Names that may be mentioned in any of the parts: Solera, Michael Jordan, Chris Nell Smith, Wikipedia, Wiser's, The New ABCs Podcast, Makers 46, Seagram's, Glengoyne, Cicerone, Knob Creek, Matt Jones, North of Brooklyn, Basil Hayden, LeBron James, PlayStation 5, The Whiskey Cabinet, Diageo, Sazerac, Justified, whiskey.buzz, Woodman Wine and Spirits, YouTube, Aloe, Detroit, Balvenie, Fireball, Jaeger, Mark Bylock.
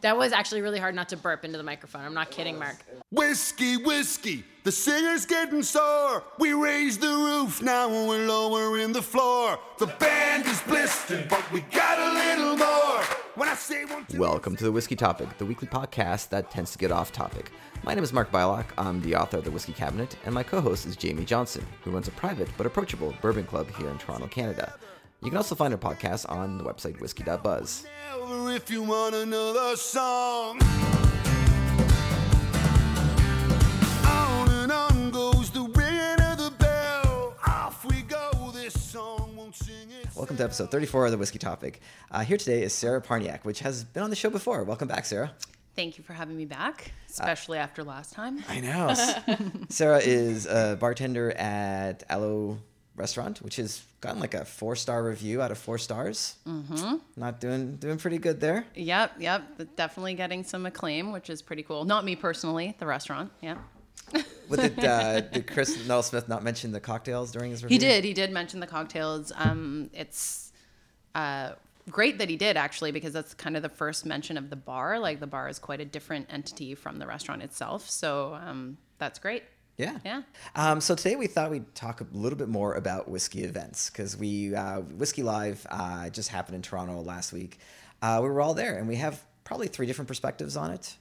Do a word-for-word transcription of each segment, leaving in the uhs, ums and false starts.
That was actually really hard not to burp into the microphone. I'm not kidding, Mark. Whiskey, whiskey, the singer's getting sore. We raise the roof, now we're lowering the floor. The band is blistered, but we got a little more. When I say one, two, Welcome to The Whiskey Topic, the weekly podcast that tends to get off topic. My name is Mark Bylock. I'm the author of The Whiskey Cabinet, and my co-host is Jamie Johnson, who runs a private but approachable bourbon club here in Toronto, Canada. You can also find our podcast on the website whiskey dot buzz. If you want another song, on and on goes the ringing of the bell. Off we go. This song won't sing it. Welcome to episode thirty-four of The Whiskey Topic. Uh, here today is Sarah Parniak, which has been on the show before. Welcome back, Sarah. Thank you for having me back, especially uh, after last time. I know. Sarah is a bartender at Aloe restaurant, which has gotten like a four-star review out of four stars. Mm-hmm. Not doing doing pretty good there. Yep, yep. Definitely getting some acclaim, which is pretty cool. Not me personally, the restaurant. Yeah. Well, did, uh, did Chris Nell Smith not mention the cocktails during his review? He did. He did mention the cocktails. Um, it's uh, great that he did, actually, because that's kind of the first mention of the bar. Like, the bar is quite a different entity from the restaurant itself. So um, that's great. Yeah. Yeah. Um, so today we thought we'd talk a little bit more about whiskey events because we uh, Whiskey Live uh, just happened in Toronto last week. Uh, we were all there and we have probably three different perspectives on it.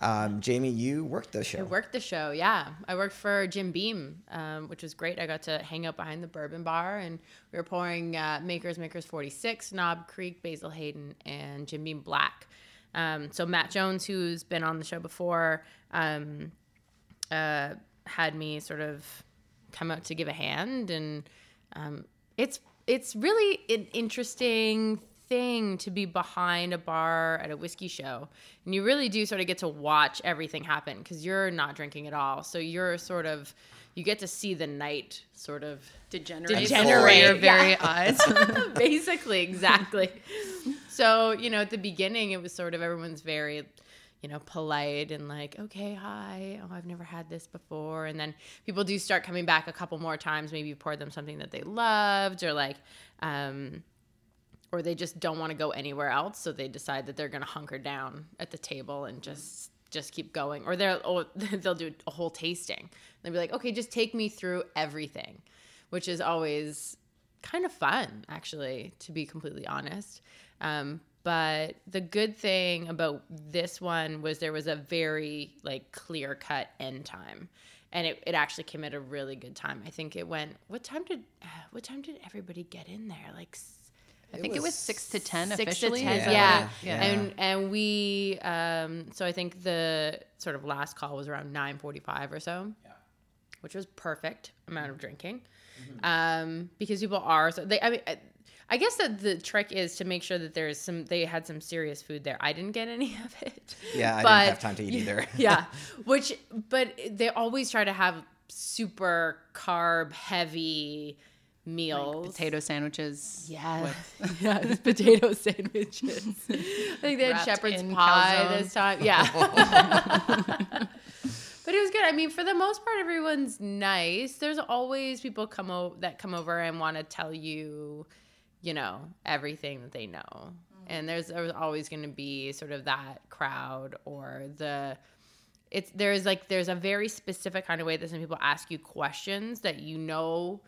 Um, Jamie, you worked the show. I worked the show. Yeah. I worked for Jim Beam, um, which was great. I got to hang out behind the bourbon bar and we were pouring uh, Makers, Makers forty-six, Knob Creek, Basil Hayden, and Jim Beam Black. Um, so Matt Jones, who's been on the show before, um, uh, had me sort of come out to give a hand, and um, it's it's really an interesting thing to be behind a bar at a whiskey show, and you really do sort of get to watch everything happen because you're not drinking at all, so you're sort of you get to see the night sort of degenerate, degenerate your very yeah. eyes, basically, exactly. So you know, at the beginning, it was sort of everyone's very, you know, polite and like, okay, hi, oh, I've never had this before. And then people do start coming back a couple more times. Maybe you poured them something that they loved, or like, um, or they just don't want to go anywhere else. So they decide that they're going to hunker down at the table and just, just keep going. Or they'll, or they'll do a whole tasting. They'll be like, okay, just take me through everything, which is always kind of fun, actually, to be completely honest. Um, But the good thing about this one was there was a very like clear cut end time, and it, it actually came at a really good time. I think it went. What time did uh, what time did everybody get in there? Like, I think it was six to ten officially. Six to ten, yeah. yeah. And and we um, so I think the sort of last call was around nine forty five or so, yeah. Which was perfect amount of drinking, mm-hmm. um, because people are so they. I mean. I, I guess that the trick is to make sure that there's some, they had some serious food there. I didn't get any of it. Yeah, I but, didn't have time to eat either. yeah, which, but they always try to have super carb heavy meals. Like potato sandwiches. Yeah, yes, potato sandwiches. I think they had shepherd's pie calzone. This time. Yeah. But it was good. I mean, for the most part, everyone's nice. There's always people come o- that come over and want to tell you, you know, everything that they know. Mm-hmm. And there's, there's always going to be sort of that crowd or the, it's, there's like, there's a very specific kind of way that some people ask you questions that, you know,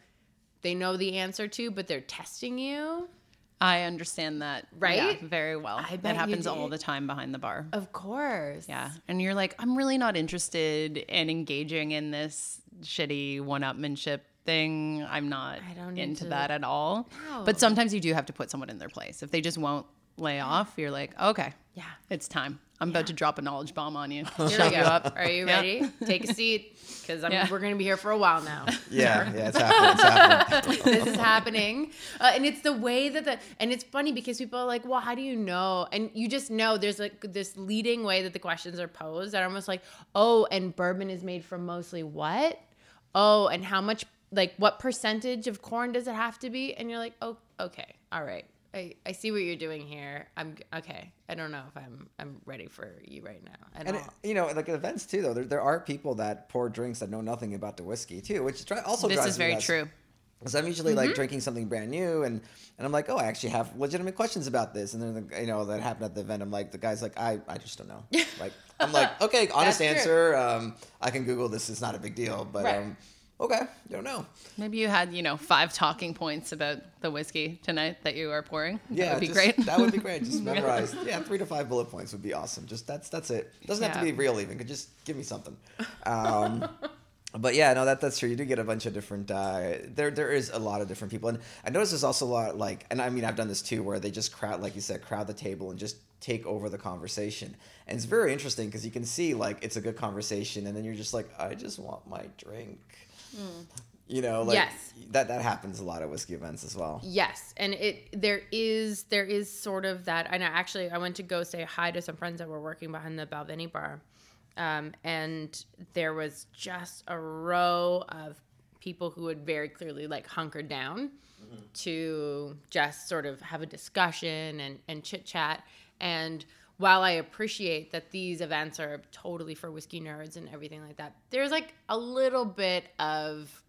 they know the answer to, but they're testing you. I understand that. Right? Yeah, very well. I bet that happens all the time behind the bar. Of course. Yeah. And you're like, I'm really not interested in engaging in this shitty one-upmanship thing. I'm not into that at all. No. But sometimes you do have to put someone in their place. If they just won't lay off, you're like, okay, yeah, it's time. I'm yeah. about to drop a knowledge bomb on you. Here we go. Up. Are you ready? Yeah. Take a seat because yeah. we're going to be here for a while now. Yeah, yeah, it's happening. It's happening. This is happening. Uh, and it's the way that the, and it's funny because people are like, well, how do you know? And you just know there's like this leading way that the questions are posed that are almost like, oh, and bourbon is made from mostly what? Oh, and how much, like what percentage of corn does it have to be? And you're like, oh, okay, all right. I, I see what you're doing here. I'm okay. I don't know if I'm I'm ready for you right now. At and all. It, you know, like events too, though. There there are people that pour drinks that know nothing about the whiskey too, which also this drives is very me nuts. True. So I'm usually mm-hmm. like drinking something brand new, and, and I'm like, oh, I actually have legitimate questions about this. And then, the, you know, that happened at the event. I'm like, the guy's like, I, I just don't know. Like, I'm like, okay, honest answer. Um, I can Google this. It's not a big deal. But right. um, okay, don't know. Maybe you had, you know, five talking points about the whiskey tonight that you are pouring. Yeah, that would be just, great. That would be great. Just memorized. Yeah, three to five bullet points would be awesome. Just that's that's it. Doesn't yeah. have to be real even. Could just give me something. Um, But yeah, no, that that's true. You do get a bunch of different. Uh, there, there is a lot of different people, and I notice there's also a lot like, and I mean, I've done this too, where they just crowd, like you said, crowd the table and just take over the conversation. And it's very interesting because you can see like it's a good conversation, and then you're just like, I just want my drink. Mm. You know, like yes. that that happens a lot at whiskey events as well. Yes, and it there is there is sort of that. And I actually, I went to go say hi to some friends that were working behind the Balvenie bar. Um, and there was just a row of people who had very clearly like hunkered down mm-hmm. to just sort of have a discussion and, and chit chat. And while I appreciate that these events are totally for whiskey nerds and everything like that, there's like a little bit of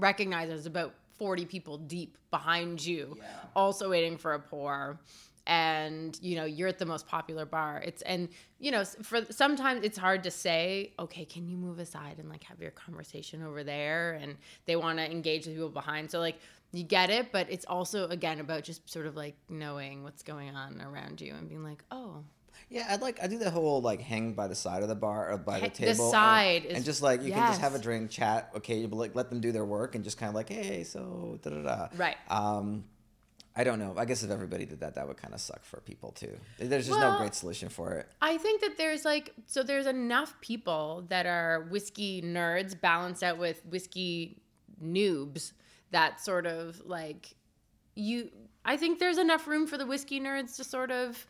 recognizers about forty people deep behind you, yeah. also waiting for a pour. And, you know, you're at the most popular bar. It's and, you know, for sometimes it's hard to say, okay, can you move aside and like have your conversation over there? And they want to engage the people behind. So like you get it. But it's also, again, about just sort of like knowing what's going on around you and being like, oh. Yeah, I'd like I do the whole like hang by the side of the bar or by the table, the side, or, is, and just like you yes. can just have a drink, chat, okay, but like let them do their work and just kind of like, hey, so da da da, right? Um, I don't know. I guess if everybody did that, that would kind of suck for people too. There's just well, no great solution for it. I think that there's like, so there's enough people that are whiskey nerds balanced out with whiskey noobs that sort of like you, I think there's enough room for the whiskey nerds to sort of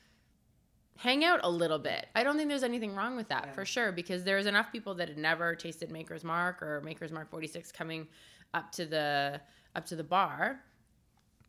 hang out a little bit. I don't think there's anything wrong with that yeah. for sure, because there's enough people that had never tasted Maker's Mark or Maker's Mark forty-six coming up to the, up to the bar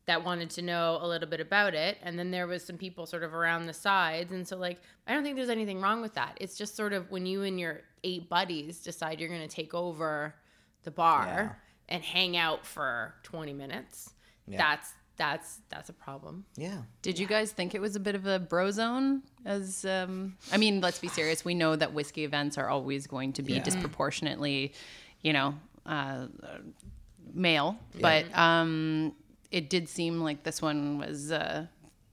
that wanted to know a little bit about it. And then there was some people sort of around the sides. And so like, I don't think there's anything wrong with that. It's just sort of when you and your eight buddies decide you're going to take over the bar yeah. and hang out for twenty minutes. Yeah. That's, that's, that's a problem. Yeah. Did yeah. you guys think it was a bit of a bro zone as, um, I mean, let's be serious. We know that whiskey events are always going to be yeah. disproportionately, you know, uh, male, yeah. but, um, it did seem like this one was uh,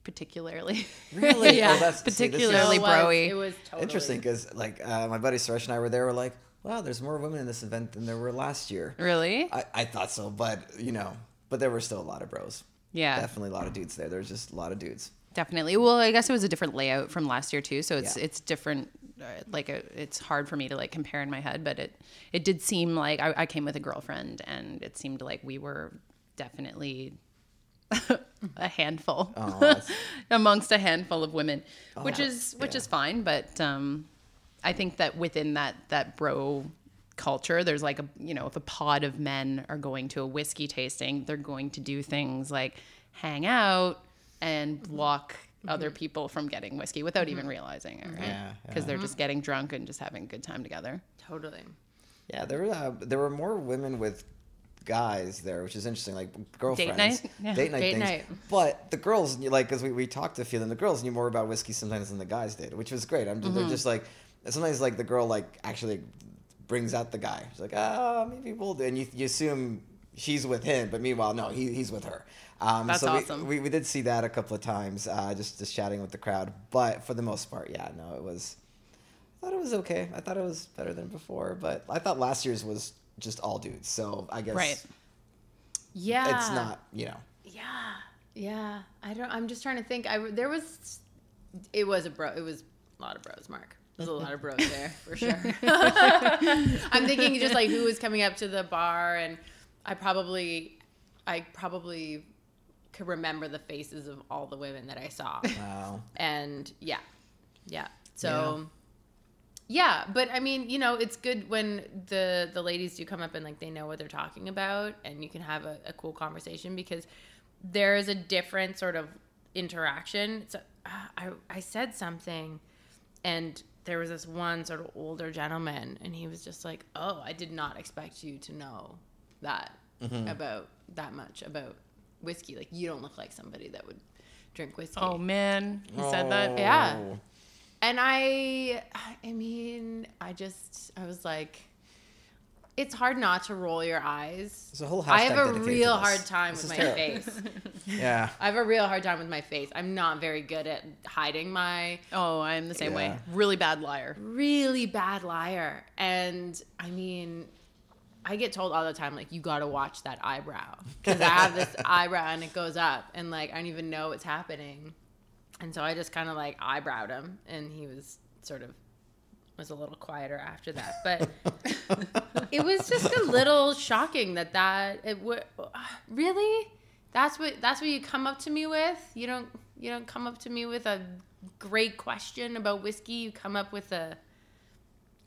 particularly, really, yeah, well, that's, particularly see, broy. It was totally interesting because, like, uh, my buddy Suresh and I were there. We're like, "Wow, there's more women in this event than there were last year." Really? I, I thought so, but you know, but there were still a lot of bros. Yeah, definitely a lot of dudes there. There was just a lot of dudes. Definitely. Well, I guess it was a different layout from last year too, so it's yeah. it's different. Uh, like, a, it's hard for me to like compare in my head, but it it did seem like I, I came with a girlfriend, and it seemed like we were definitely a handful oh, amongst a handful of women, oh, which is which yeah. is fine. But um, I think that within that that bro culture, there's like a you know if a pod of men are going to a whiskey tasting, they're going to do things like hang out and block mm-hmm. other people from getting whiskey without mm-hmm. even realizing it, right? Because yeah, yeah. they're mm-hmm. just getting drunk and just having a good time together. Totally. Yeah, there were uh, there were more women with guys there, which is interesting, like girlfriends, date night, yeah. date night date things. Night. But the girls, like, because we, we talked to a few of them, the girls knew more about whiskey sometimes than the guys did, which was great. I'm just, mm-hmm. they're just like sometimes like the girl like actually brings out the guy. She's like, ah, oh, maybe we'll do, and you you assume she's with him, but meanwhile, no, he he's with her. Um, That's so awesome. We, we we did see that a couple of times, uh, just just chatting with the crowd. But for the most part, yeah, no, it was. I thought it was okay. I thought it was better than before, but I thought last year's was just all dudes, so I guess right. yeah it's not you know yeah yeah I don't I'm just trying to think I there was it was a bro it was a lot of bros Mark there's a lot of bros there for sure. I'm thinking just like who was coming up to the bar, and I probably I probably could remember the faces of all the women that I saw. Wow. And yeah yeah so yeah. Yeah, but I mean, you know, it's good when the, the ladies do come up and like they know what they're talking about, and you can have a, a cool conversation, because there is a different sort of interaction. So uh, I I said something, and there was this one sort of older gentleman, and he was just like, "Oh, I did not expect you to know that," mm-hmm. about that much about whiskey. Like, you don't look like somebody that would drink whiskey. Oh, man. He oh. said that? Yeah. And I, I mean, I just, I was like, it's hard not to roll your eyes. There's a whole hashtag I have a real hard time this with my terrible. face. Yeah. I have a real hard time with my face. I'm not very good at hiding my... Oh, I'm the same yeah. way. Really bad liar. Really bad liar. And, I mean... I get told all the time, like, you got to watch that eyebrow. Because I have this eyebrow and it goes up. And, like, I don't even know what's happening. And so I just kind of, like, eyebrowed him. And he was sort of, was a little quieter after that. But it was just a little shocking that that, it would, really? That's what, that's what you come up to me with? You don't, you don't come up to me with a great question about whiskey. You come up with a,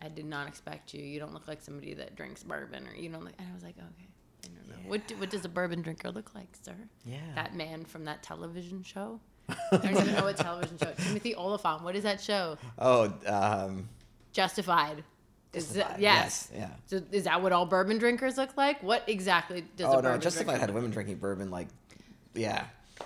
I did not expect you. You don't look like somebody that drinks bourbon, or you don't look. And I was like, okay, I don't know. Yeah. What do, what does a bourbon drinker look like, sir? Yeah. That man from that television show. I don't even know what television show. Timothy Oliphant. What is that show? Oh, um, Justified. Is Justified. That, yes. yes. Yeah. So is that what all bourbon drinkers look like? What exactly does? Oh, a bourbon no, Justified had women drinking bourbon. Like, yeah.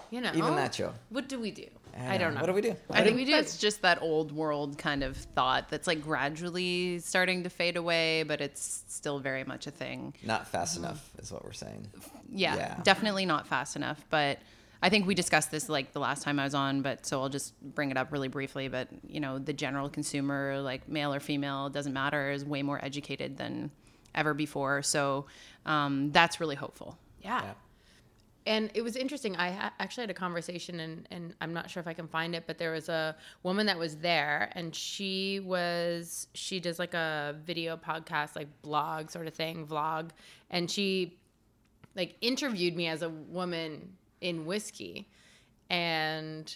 You know. Even that show. What do we do? I don't know. What do we do? I, I think, think we do. It's just that old world kind of thought that's like gradually starting to fade away, but it's still very much a thing. Not fast enough is what we're saying. Yeah, yeah, definitely not fast enough. But I think we discussed this like the last time I was on, but so I'll just bring it up really briefly. But, you know, the general consumer, like male or female, doesn't matter, is way more educated than ever before. So um, that's really hopeful. Yeah. yeah. And it was interesting. I actually had a conversation, and, and I'm not sure if I can find it, but there was a woman that was there, and she was she does like a video podcast, like blog sort of thing, vlog, and she like interviewed me as a woman in whiskey, and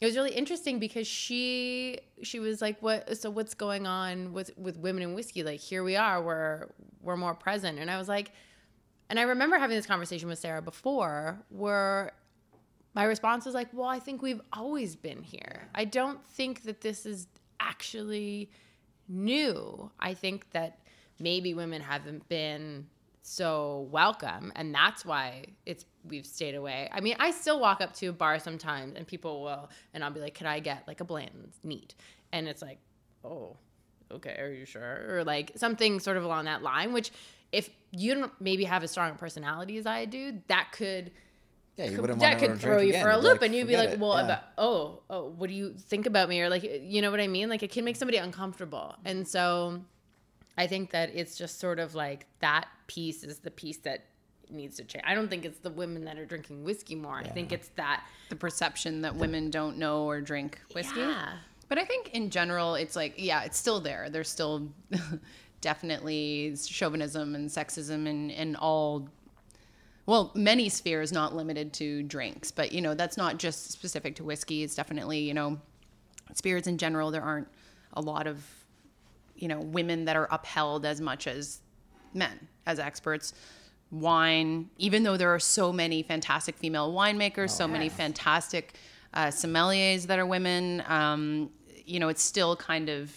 it was really interesting because she she was like, what? So what's going on with with women in whiskey? Like, here we are, we're we're more present, and I was like. And I remember having this conversation with Sarah before, where my response was like, well, I think we've always been here. I don't think that this is actually new. I think that maybe women haven't been so welcome, and that's why it's we've stayed away. I mean, I still walk up to a bar sometimes, and people will, and I'll be like, can I get like a Blanton's neat? And it's like, oh, okay, are you sure? Or like something sort of along that line, which... If you don't maybe have as strong a personality as I do, that could yeah, you could, that could throw you again. for a loop, like, and you'd be like, well, yeah. about, oh, oh, what do you think about me? Or like, you know what I mean? Like, it can make somebody uncomfortable. And so I think that it's just sort of like that piece is the piece that needs to change. I don't think it's the women that are drinking whiskey more. Yeah. I think it's that. The perception that the, women don't know or drink whiskey. Yeah. But I think in general, it's like, yeah, it's still there. There's still... definitely chauvinism and sexism and, and all, well, many spheres, not limited to drinks. But, you know, that's not just specific to whiskey. It's definitely, you know, spirits in general. There aren't a lot of, you know, women that are upheld as much as men, as experts. Wine, even though there are so many fantastic female winemakers, oh, so yes. many fantastic uh, sommeliers that are women, um, you know, it's still kind of...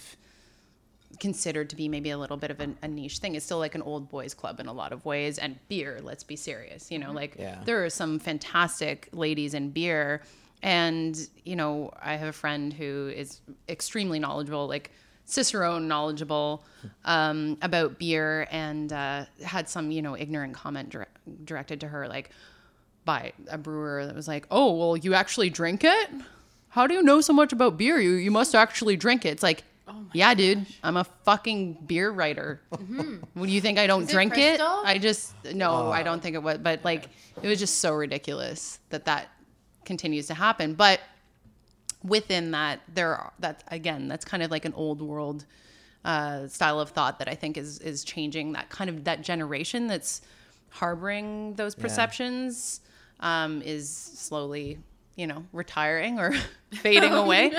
considered to be maybe a little bit of an, a niche thing. It's still like an old boys club in a lot of ways. And beer, let's be serious, you know, like yeah. there are some fantastic ladies in beer. And, you know, I have a friend who is extremely knowledgeable, like Cicerone knowledgeable um, about beer, and uh, had some, you know, ignorant comment dire- directed to her, like by a brewer that was like, oh, well, you actually drink it? How do you know so much about beer? You, you must actually drink it. It's like, Oh yeah, dude, gosh. I'm a fucking beer writer. Mm-hmm. What do you think? I don't Is drink it, it? I just, no, oh. I don't think it was. But like, it was just so ridiculous that that continues to happen. But within that, there are, that's, again, that's kind of like an old world uh, style of thought that I think is, is changing that kind of, that generation that's harboring those perceptions yeah. um, is slowly you know, retiring or fading away.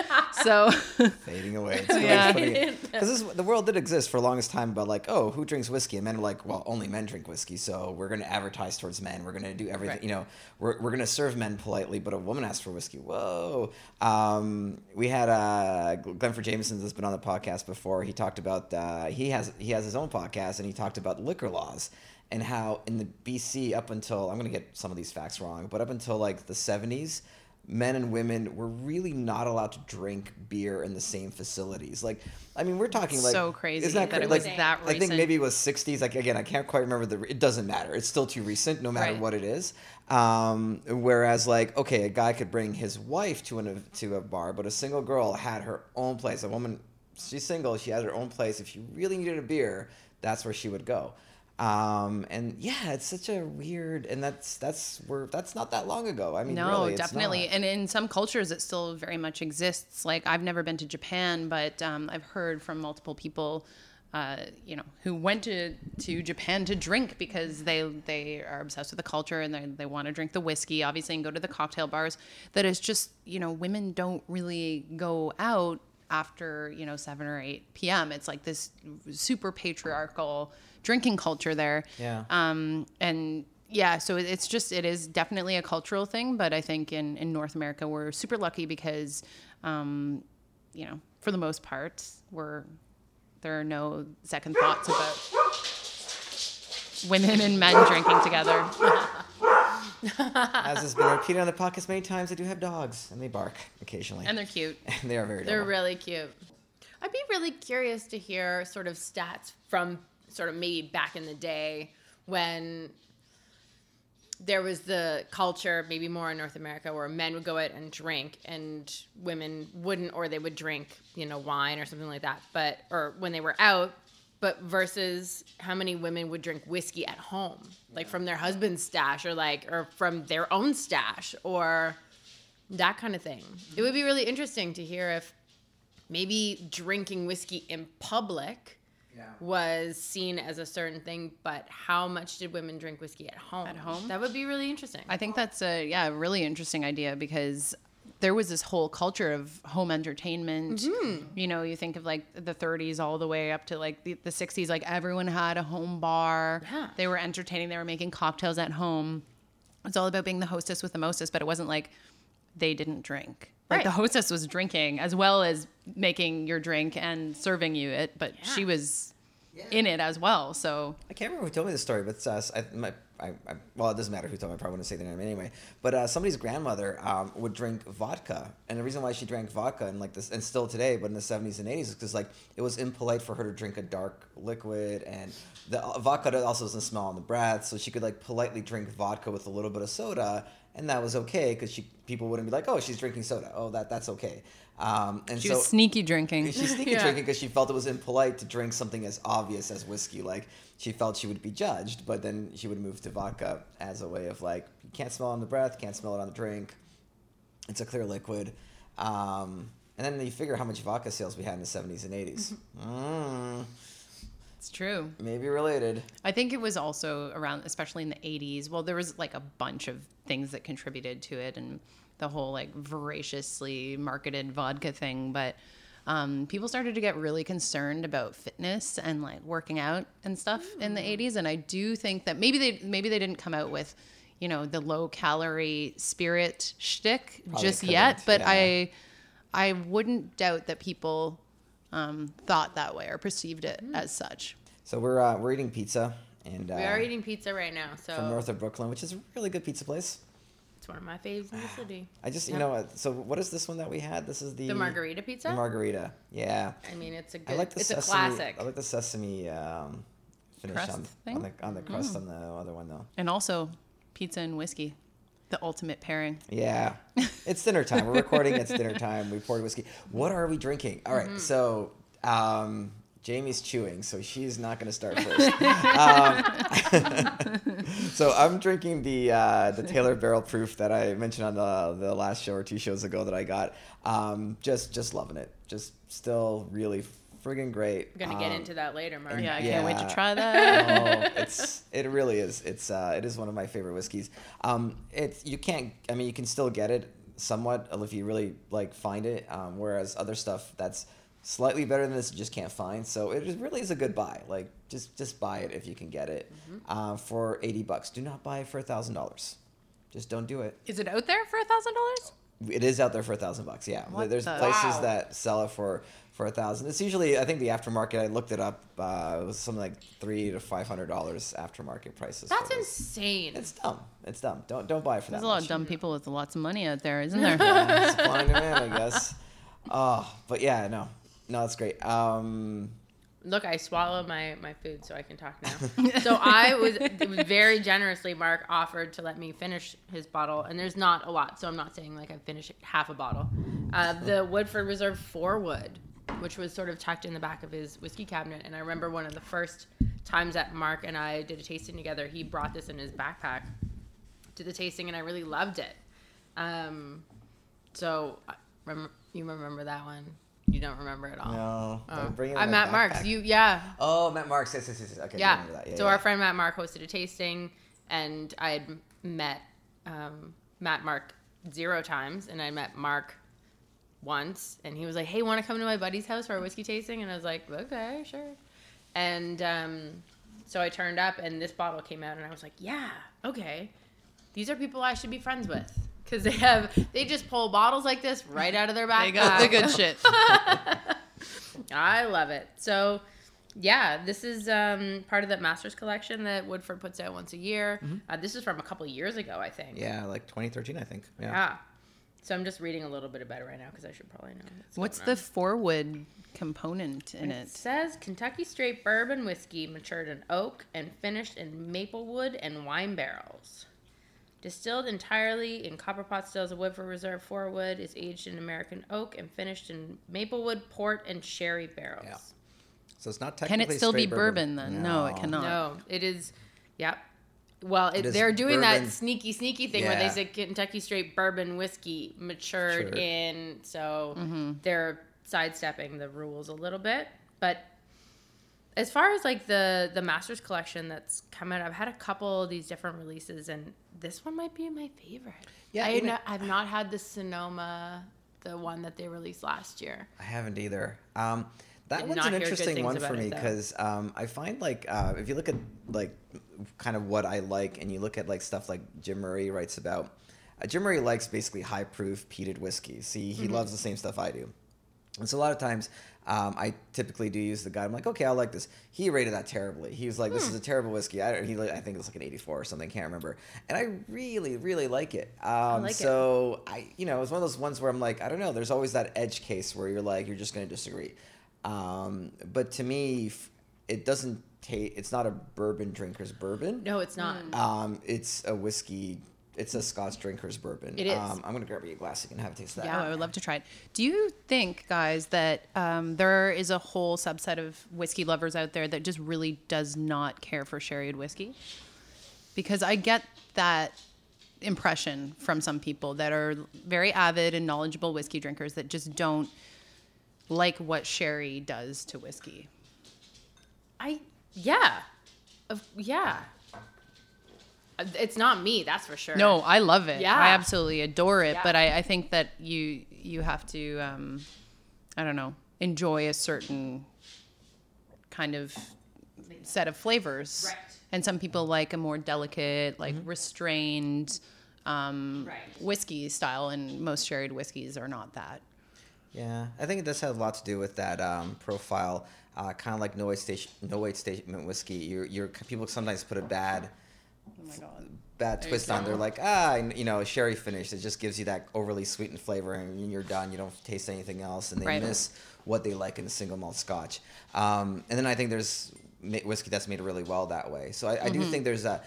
So fading away. It's yeah. Because the world did exist for the longest time about like, oh, who drinks whiskey? And men were like, well, only men drink whiskey. So we're going to advertise towards men. We're going to do everything, right. you know, we're, we're going to serve men politely, but a woman asked for whiskey. Whoa. Um, we had uh, Glenford Jameson that's been on the podcast before. He talked about, uh, he has, he has his own podcast, and he talked about liquor laws. and how in the B C up until, I'm going to get some of these facts wrong, but up until like the seventies, men and women were really not allowed to drink beer in the same facilities. Like, I mean, we're talking like... So crazy that, that it was like, that recent. I think maybe it was sixties. Like, again, I can't quite remember the... It doesn't matter. It's still too recent, no matter right. what it is. Um, whereas, like, okay, a guy could bring his wife to, an, to a bar, but a single girl had her own place. A woman, she's single, she had her own place. If she really needed a beer, that's where she would go. Um, and yeah, it's such a weird, and that's, that's, we're, that's not that long ago. I mean, no, really, definitely. And in some cultures it still very much exists. Like I've never been to Japan, but, um, I've heard from multiple people, uh, you know, who went to, to Japan to drink because they, they are obsessed with the culture and they, they want to drink the whiskey, obviously, and go to the cocktail bars. That is just, you know, women don't really go out after, you know, seven or eight P M. It's like this super patriarchal drinking culture there. Yeah. Um, and yeah, so it's just, it is definitely a cultural thing, but I think in, in North America, we're super lucky because, um, you know, for the most part, we're, there are no second thoughts about women and men drinking together. As has been repeated on the podcast many times, I do have dogs and they bark occasionally. And they're cute. And they are very They're adorable. Really cute. I'd be really curious to hear sort of stats from sort of maybe back in the day when there was the culture, maybe more in North America, where men would go out and drink and women wouldn't, or they would drink, you know, wine or something like that, but, or when they were out, but versus how many women would drink whiskey at home, like from their husband's stash or like, or from their own stash or that kind of thing. It would be really interesting to hear if maybe drinking whiskey in public Yeah. was seen as a certain thing, but how much did women drink whiskey at home? At home? That would be really interesting. I think that's a yeah, really interesting idea because there was this whole culture of home entertainment. Mm-hmm. You know, you think of like the thirties all the way up to like the, the sixties, like everyone had a home bar. Yeah. They were entertaining. They were making cocktails at home. It's all about being the hostess with the mostest, but it wasn't like they didn't drink. Like right. The hostess was drinking as well as making your drink and serving you it, but yeah. she was yeah. in it as well. So I can't remember who told me this story, but it's us. I, my, I, I, well, it doesn't matter who told me. I probably wouldn't say the name anyway. But uh, somebody's grandmother um, would drink vodka, and the reason why she drank vodka and like this, and still today, but in the seventies and eighties, is because like it was impolite for her to drink a dark liquid, and the vodka also doesn't smell on the breath, so she could like politely drink vodka with a little bit of soda. And that was okay because she people wouldn't be like, oh, she's drinking soda. Oh, that that's okay. Um, and she so, was sneaky drinking. She's sneaky yeah. drinking because she felt it was impolite to drink something as obvious as whiskey. Like she felt she would be judged, but then she would move to vodka as a way of like, you can't smell it on the breath, can't smell it on the drink. It's a clear liquid. Um, and then you figure how much vodka sales we had in the seventies and eighties. Mm. It's true. Maybe related. I think it was also around, especially in the eighties. Well, there was like a bunch of things that contributed to it and the whole like voraciously marketed vodka thing. But um, people started to get really concerned about fitness and like working out and stuff mm. in the eighties. And I do think that maybe they maybe they didn't come out with, you know, the low calorie spirit shtick Probably just yet. But yeah. I I wouldn't doubt that people Um, thought that way or perceived it mm. as such. So we're uh, we're eating pizza, and uh, we are eating pizza right now. So from North of Brooklyn, which is a really good pizza place. It's one of my faves in the city. I just yeah. you know so what is this one that we had? This is the the margarita pizza. The margarita, yeah. I mean, it's a good. I like the it's sesame, a classic. I like the sesame um, finish crust on, thing? on the on the crust mm. on the other one though. And also pizza and whiskey. The ultimate pairing. Yeah. It's dinner time. We're recording. It's dinner time. We poured whiskey. What are we drinking? All right. Mm-hmm. So um, Jamie's chewing, so she's not going to start first. um, so I'm drinking the uh, the Taylor Barrel Proof that I mentioned on the, the last show or two shows ago that I got. Um, just just loving it. Just still really friggin' great. We're going to get um, into that later, Mark. Yeah, I yeah, can't wait to try that. No, it's it really is. It's uh, it is one of my favorite whiskeys. Um, it's you can't. I mean, you can still get it somewhat if you really like find it. Um, whereas other stuff that's slightly better than this you just can't find. So it really is a good buy. Like just just buy it if you can get it mm-hmm. uh, for eighty bucks. Do not buy it for a thousand dollars. Just don't do it. Is it out there for a thousand dollars? It is out there for a thousand bucks. Yeah, what there's the, places wow. that sell it for for a thousand. It's usually, I think the aftermarket, I looked it up, uh, it was something like three to five hundred dollars aftermarket prices. That's insane. It's dumb. It's dumb. Don't don't buy it for there's that. There's a lot much. of dumb people with lots of money out there, isn't there? Yeah, supply and demand, I guess. Oh, but yeah, no, no, it's great. Um, Look, I swallowed my, my food so I can talk now. So I was, it was very generously, Mark offered to let me finish his bottle. And there's not a lot, so I'm not saying like I finished half a bottle. Uh, the Woodford Reserve four Wood, which was sort of tucked in the back of his whiskey cabinet. And I remember one of the first times that Mark and I did a tasting together, he brought this in his backpack to the tasting, and I really loved it. Um, so rem- you remember that one? You don't remember at all. No. Oh. I'm, I'm Matt backpack. Marks. You, yeah. Oh, Matt Marks. Yes, yes, yes. Okay, yeah. I remember that. Yeah, so yeah. Our friend Matt Mark hosted a tasting, and I had met um, Matt Mark zero times, and I met Mark once, and he was like, hey, want to come to my buddy's house for a whiskey tasting? And I was like, okay, sure. And um, so I turned up, and this bottle came out, and I was like, yeah, okay. These are people I should be friends with. Because they have, they just pull bottles like this right out of their backpack. They got the good shit. I love it. So, yeah, this is um, part of that Masters collection that Woodford puts out once a year. Mm-hmm. Uh, this is from a couple of years ago, I think. Yeah, like twenty thirteen, I think. Yeah. yeah. So I'm just reading a little bit about it right now because I should probably know. What's, what's the four-wood component in it? It says Kentucky straight bourbon whiskey matured in oak and finished in maple wood and wine barrels. Distilled entirely in copper pot stills of Woodford Reserve four Wood, is aged in American oak and finished in maplewood, port, and sherry barrels. Yeah. So it's not technically. Can it still be bourbon, bourbon then? No. no, it cannot. No, it is. Yep. Yeah. Well, it, it they're doing bourbon. that sneaky, sneaky thing yeah. where they say Kentucky straight bourbon whiskey matured sure. in. So mm-hmm. they're sidestepping the rules a little bit, but. As far as like the, the Masters collection that's come out, I've had a couple of these different releases, and this one might be my favorite. Yeah, I know, I've not had the Sonoma, the one that they released last year. I haven't either. Um, that one's an interesting one for me because um, I find like uh, if you look at like kind of what I like, and you look at like stuff like Jim Murray writes about. Uh, Jim Murray likes basically high proof peated whiskey. See, he mm-hmm. loves the same stuff I do. And so a lot of times, um, I typically do use the guide. I'm like, okay, I like this. He rated that terribly. He was like, this hmm. is a terrible whiskey. I, he, I think it was like an eighty-four or something. Can't remember. And I really, really like it. Um, I like so it. I, you know, it's one of those ones where I'm like, I don't know. There's always that edge case where you're like, you're just going to disagree. Um, but to me, it doesn't taste. It's not a bourbon drinker's bourbon. No, it's not. Um, it's a whiskey. It's a Scotch drinker's bourbon. It is. Um, I'm going to grab you a glass. You can have a taste of that. Yeah, I would love to try it. Do you think, guys, that um, there is a whole subset of whiskey lovers out there that just really does not care for sherried whiskey? Because I get that impression from some people that are very avid and knowledgeable whiskey drinkers that just don't like what sherry does to whiskey. I, yeah. Uh, yeah. It's not me, that's for sure. No, I love it. Yeah. I absolutely adore it. Yeah. But I, I think that you you have to, um, I don't know, enjoy a certain kind of set of flavors. Right. And some people like a more delicate, like mm-hmm. restrained um, right. whiskey style. And most sherried whiskeys are not that. Yeah, I think it does have a lot to do with that um, profile. Uh, kind of like no weight, station, no weight statement whiskey. You're, you're, people sometimes put a bad... Oh my God. Bad twist on. They're like, ah, you know, sherry finish. It just gives you that overly sweetened flavor, and you're done. You don't taste anything else, and they right. miss what they like in a single malt Scotch. Um, and then I think there's whiskey that's made really well that way. So I, mm-hmm. I do think there's a,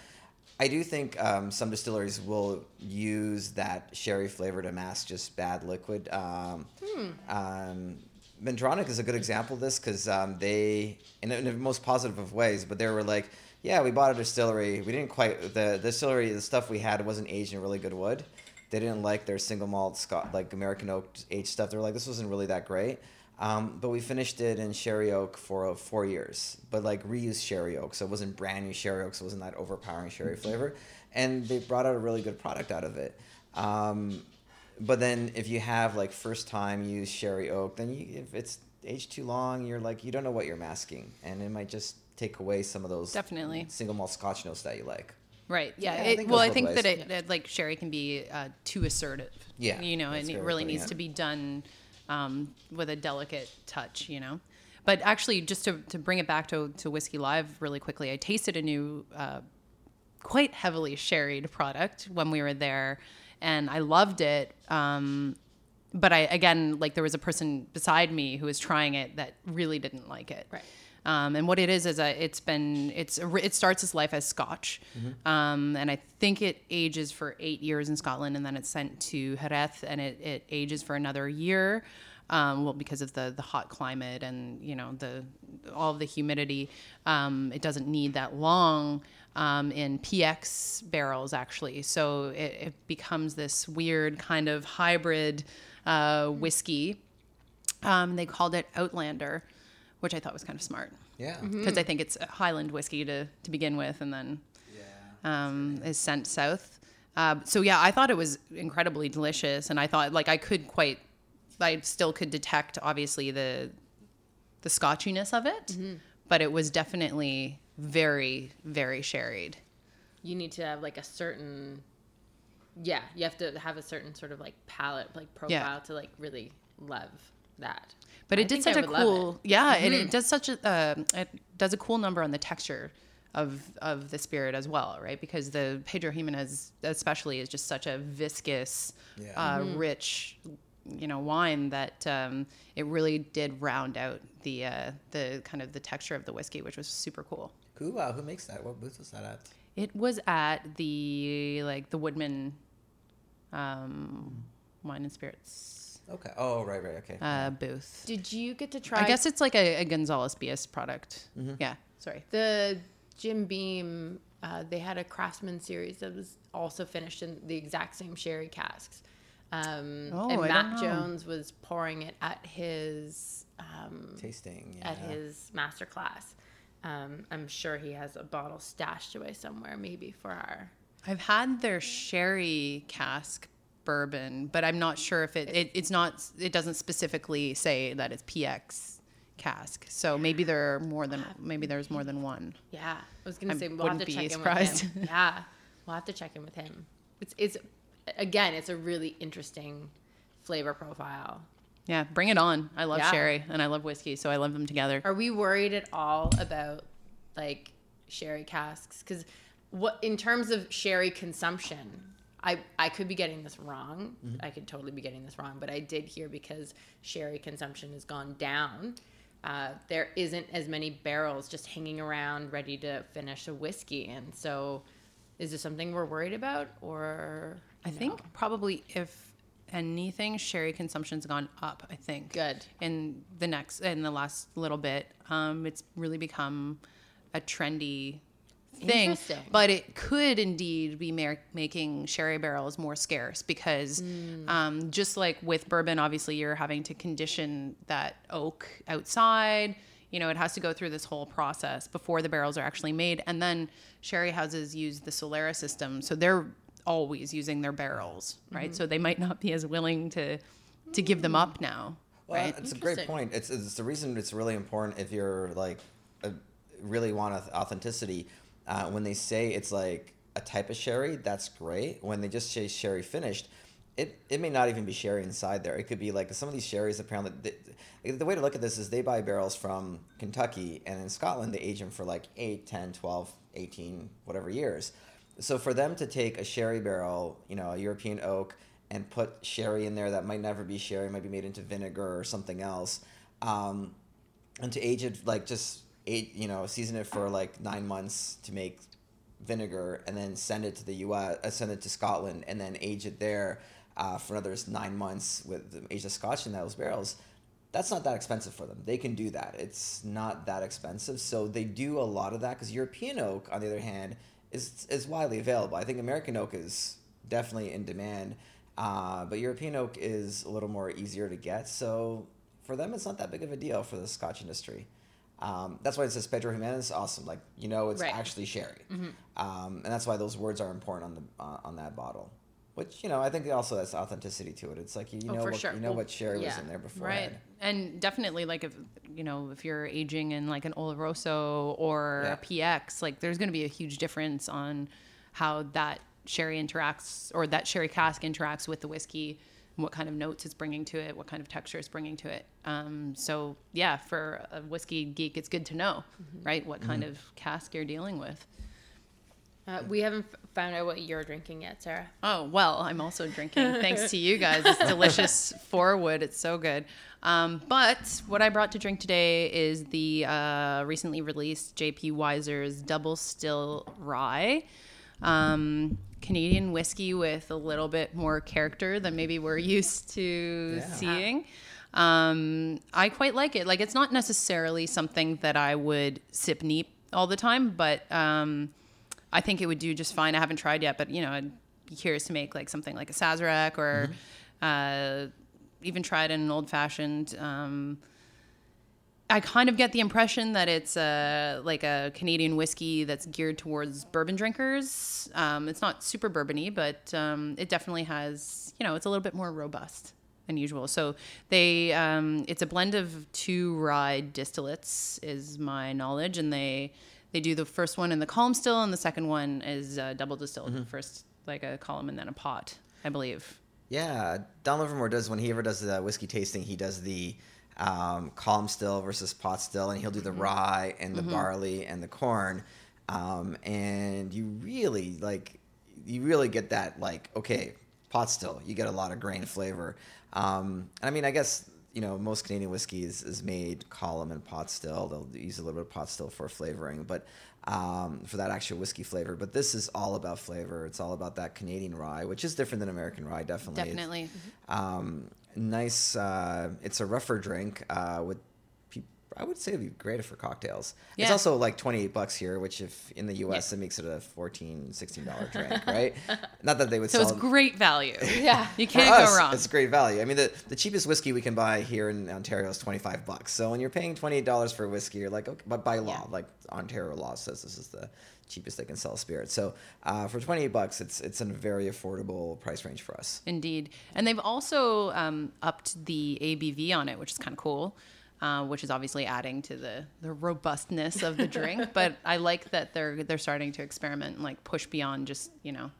I do think um, some distilleries will use that sherry flavor to mask just bad liquid. Um, hmm. um, Mandronic is a good example of this because um, they, in, in the most positive of ways, but they were like. Yeah, we bought a distillery. We didn't quite the, the distillery. The stuff we had wasn't aged in really good wood. They didn't like their single malt Scotch, like American oak aged stuff. They were like, this wasn't really that great. Um, but we finished it in sherry oak for uh, four years, but like reused sherry oak, so it wasn't brand new sherry oak, so it wasn't that overpowering sherry flavor. And they brought out a really good product out of it. Um, but then if you have like first time used sherry oak, then you, if it's aged too long, you're like you don't know what you're masking, and it might just take away some of those definitely single malt Scotch notes that you like. Right. Yeah. yeah it, I well, I think place. that it, yeah. it, like sherry can be uh, too assertive. Yeah. You know, and it really needs yeah. to be done um, with a delicate touch. You know, but actually, just to, to bring it back to to Whiskey Live really quickly, I tasted a new, uh, quite heavily sherried product when we were there, and I loved it. Um, but I again, like there was a person beside me who was trying it that really didn't like it. Right. Um, and what it is is a, it's been it's it starts its life as Scotch, mm-hmm. um, and I think it ages for eight years in Scotland, and then it's sent to Jerez, and it, it ages for another year, um, well because of the the hot climate and you know the all of the humidity, um, it doesn't need that long um, in P X barrels actually, so it, it becomes this weird kind of hybrid uh, whiskey. Um, they called it Outlander, which I thought was kind of smart. Yeah. Because mm-hmm. I think it's Highland whiskey to, to begin with and then yeah, um, is sent south. Uh, so, yeah, I thought it was incredibly delicious. And I thought, like, I could quite, I still could detect, obviously, the the scotchiness of it. Mm-hmm. But it was definitely very, very sherried. You need to have, like, a certain, yeah, you have to have a certain sort of, like, palate, like, profile yeah. to, like, really love that. But it I did such a cool, it. yeah, mm-hmm. and it does such a, uh, it does a cool number on the texture of of the spirit as well, right? Because the Pedro Ximenez especially is just such a viscous, yeah. uh, mm-hmm. rich, you know, wine that um, it really did round out the uh, the kind of the texture of the whiskey, which was super cool. Cool. Wow. Who makes that? What booth was that at? It was at the like the Woodman um, mm. Wine and Spirits. Okay. Oh, right, right. Okay. Uh, booth. Did you get to try? I guess it's like a, a Gonzalez Byass product. Mm-hmm. Yeah. Sorry. The Jim Beam, uh, they had a Craftsman series that was also finished in the exact same sherry casks. Um, oh, and I Matt Jones was pouring it at his um, tasting yeah. at his master class. Um, I'm sure he has a bottle stashed away somewhere, maybe for our. I've had their sherry cask bourbon, but I'm not sure if it, it it's not it doesn't specifically say that it's P X cask, so maybe there are more than maybe there's more than one. Yeah, I was gonna I say we'll have to check surprised. in with him. Yeah, we'll have to check in with him. It's it's again, it's a really interesting flavor profile. Yeah, bring it on. I love yeah. sherry and I love whiskey, so I love them together. Are we worried at all about like sherry casks? Because what in terms of sherry consumption. I, I could be getting this wrong. Mm-hmm. I could totally be getting this wrong, but I did hear because sherry consumption has gone down, uh, there isn't as many barrels just hanging around ready to finish a whiskey. And so is this something we're worried about or I no? think probably if anything, sherry consumption's gone up, I think. Good. In the next in the last little bit, um, it's really become a trendy thing, but it could indeed be ma- making sherry barrels more scarce because mm. um, just like with bourbon, obviously you're having to condition that oak outside, you know, it has to go through this whole process before the barrels are actually made. And then sherry houses use the Solera system. So they're always using their barrels, right? Mm-hmm. So they might not be as willing to, to give them up now. Well, right? It's a great point. It's, it's the reason it's really important if you're like, uh, really want authenticity. Uh, when they say it's like a type of sherry, that's great. When they just say sherry finished, it, it may not even be sherry inside there. It could be like some of these sherries, apparently, the, the way to look at this is they buy barrels from Kentucky and in Scotland, they age them for like eight, ten, twelve, eighteen, whatever years. So for them to take a sherry barrel, you know, a European oak and put sherry in there that might never be sherry, might be made into vinegar or something else, um, and to age it like just... Eight, you know, season it for like nine months to make vinegar, and then send it to the U S, uh, send it to Scotland, and then age it there uh, for another nine months with the age of Scotch in those barrels. That's not that expensive for them. They can do that. It's not that expensive, so they do a lot of that. Because European oak, on the other hand, is is widely available. I think American oak is definitely in demand, uh, but European oak is a little more easier to get. So for them, it's not that big of a deal for the Scotch industry. Um, that's why it says Pedro Ximenez. Awesome, like you know, it's right. actually sherry, mm-hmm. um, and that's why those words are important on the uh, on that bottle. Which you know, I think also has authenticity to it. It's like you, you oh, know, what, sure. you know well, what sherry yeah. was in there before, right? And definitely, like if you know, if you're aging in like an Oloroso or yeah. a P X, like there's going to be a huge difference on how that sherry interacts, or that sherry cask interacts with the whiskey, and what kind of notes it's bringing to it, what kind of texture it's bringing to it. Um, so yeah, for a whiskey geek, it's good to know, mm-hmm. right? What kind mm-hmm. of cask you're dealing with. Uh, we haven't found out what you're drinking yet, Sarah. Oh, well, I'm also drinking. Thanks to you guys. It's delicious four wood. It's so good. Um, but what I brought to drink today is the uh, recently released J P Wiser's Double Still Rye. Um, Canadian whiskey with a little bit more character than maybe we're used to yeah. seeing. Um, I quite like it. Like, it's not necessarily something that I would sip neat all the time, but... Um, I think it would do just fine. I haven't tried yet, but, you know, I'd be curious to make, like, something like a Sazerac or mm-hmm. uh, even try it in an old-fashioned. Um, I kind of get the impression that it's, uh, like, a Canadian whiskey that's geared towards bourbon drinkers. Um, it's not super bourbon-y, but um, it definitely has, you know, it's a little bit more robust than usual. So they um, it's a blend of two rye distillates is my knowledge, and they... They do the first one in the column still, and the second one is uh, double distilled. Mm-hmm. First, like a column, and then a pot, I believe. Yeah, Don Livermore does, when he ever does the whiskey tasting, he does the um, column still versus pot still, and he'll do the mm-hmm. rye and the mm-hmm. barley and the corn, um, and you really like, you really get that like, okay, pot still, you get a lot of grain flavor. Um, I mean, I guess. You know, most Canadian whiskey is, is made column and pot still. They'll use a little bit of pot still for flavoring, but um, for that actual whiskey flavor. But this is all about flavor. It's all about that Canadian rye, which is different than American rye, definitely. Definitely. Um, nice. Uh, it's a rougher drink. Uh, with, I would say it'd be great for cocktails. Yeah. It's also like twenty-eight bucks here, which if in the U S yeah. it makes it a fourteen, sixteen dollar drink, right? Not that they would so sell. So it's great value. Yeah. You can't for us, go wrong. It's great value. I mean, the, the cheapest whiskey we can buy here in Ontario is twenty-five bucks. So when you're paying twenty-eight dollars for whiskey, you're like, okay, but by law, yeah. like Ontario law says this is the cheapest they can sell spirits. So uh, for twenty-eight bucks, it's it's a very affordable price range for us. Indeed. And they've also um, upped the A B V on it, which is kind of cool. Uh, which is obviously adding to the, the robustness of the drink, but I like that they're they're starting to experiment and like push beyond just, you know,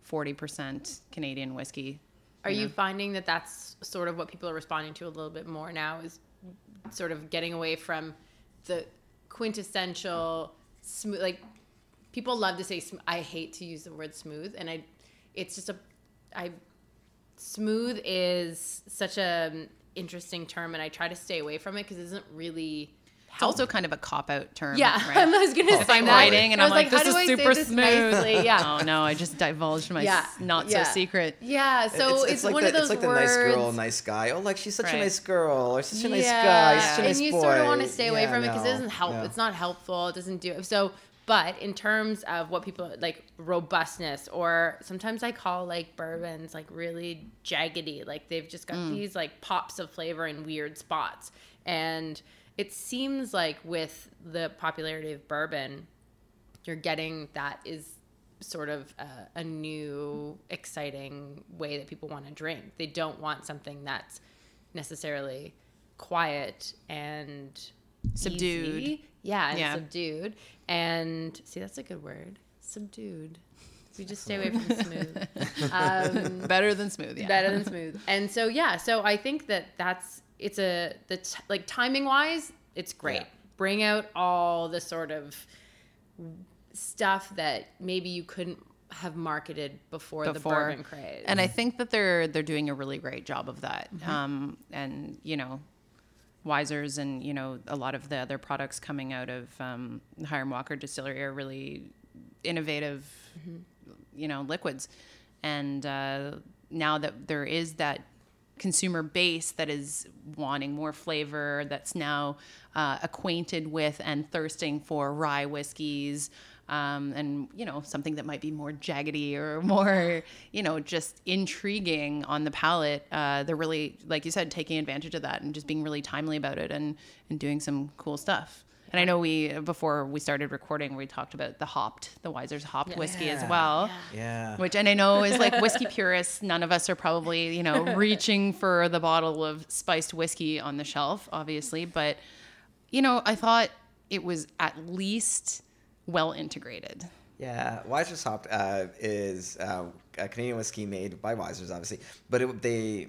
forty percent Canadian whiskey. Are you, you know? finding that that's sort of what people are responding to a little bit more now, is sort of getting away from the quintessential smooth? Like, people love to say sm- I hate to use the word smooth, and I it's just a I smooth is such a interesting term, and I try to stay away from it because it isn't really help. It's also kind of a cop-out term, yeah, right? I was gonna oh, say I'm writing and, and I'm like, like this is super smooth. Yeah. Oh no, I just divulged my yeah. s- not yeah. so secret. Yeah, so it's, it's, it's like one the, of those it's like words. The nice girl, nice guy. Oh, like she's such right. a nice girl, or such a yeah. nice guy, such a nice boy. And you boy. sort of want to stay away yeah, from no, it because it doesn't help. No. It's not helpful. It doesn't do it. So, but in terms of what people like robustness, or sometimes I call like bourbons like really jaggedy, like they've just got mm. these like pops of flavor in weird spots. And it seems like with the popularity of bourbon, you're getting that is sort of a, a new exciting way that people want to drink. They don't want something that's necessarily quiet and subdued. Easy. Yeah, and yeah. subdued. And see, that's a good word. Subdued. We just stay away from smooth. Um, better than smooth. Yeah. Better than smooth. And so, yeah, so I think that that's, it's a, the t- like timing wise, it's great. Yeah. Bring out all the sort of stuff that maybe you couldn't have marketed before, before. the bourbon craze. And I think that they're, they're doing a really great job of that. Mm-hmm. Um, and you know, Wiser's and, you know, a lot of the other products coming out of um, Hiram Walker Distillery are really innovative, mm-hmm. you know, liquids. And uh, now that there is that consumer base that is wanting more flavor, that's now uh, acquainted with and thirsting for rye whiskeys, um, and, you know, something that might be more jaggedy or more, you know, just intriguing on the palate. Uh, they're really, like you said, taking advantage of that and just being really timely about it and, and doing some cool stuff. Yeah. And I know we, before we started recording, we talked about the hopped, the Wiser's hopped yeah. whiskey as well. Yeah. Which, and I know is like whiskey purists, none of us are probably, you know, reaching for the bottle of spiced whiskey on the shelf, obviously. But, you know, I thought it was at least well integrated. Yeah, Wiser's Hopped uh, is uh, a Canadian whiskey made by Wiser's, obviously. But it, they,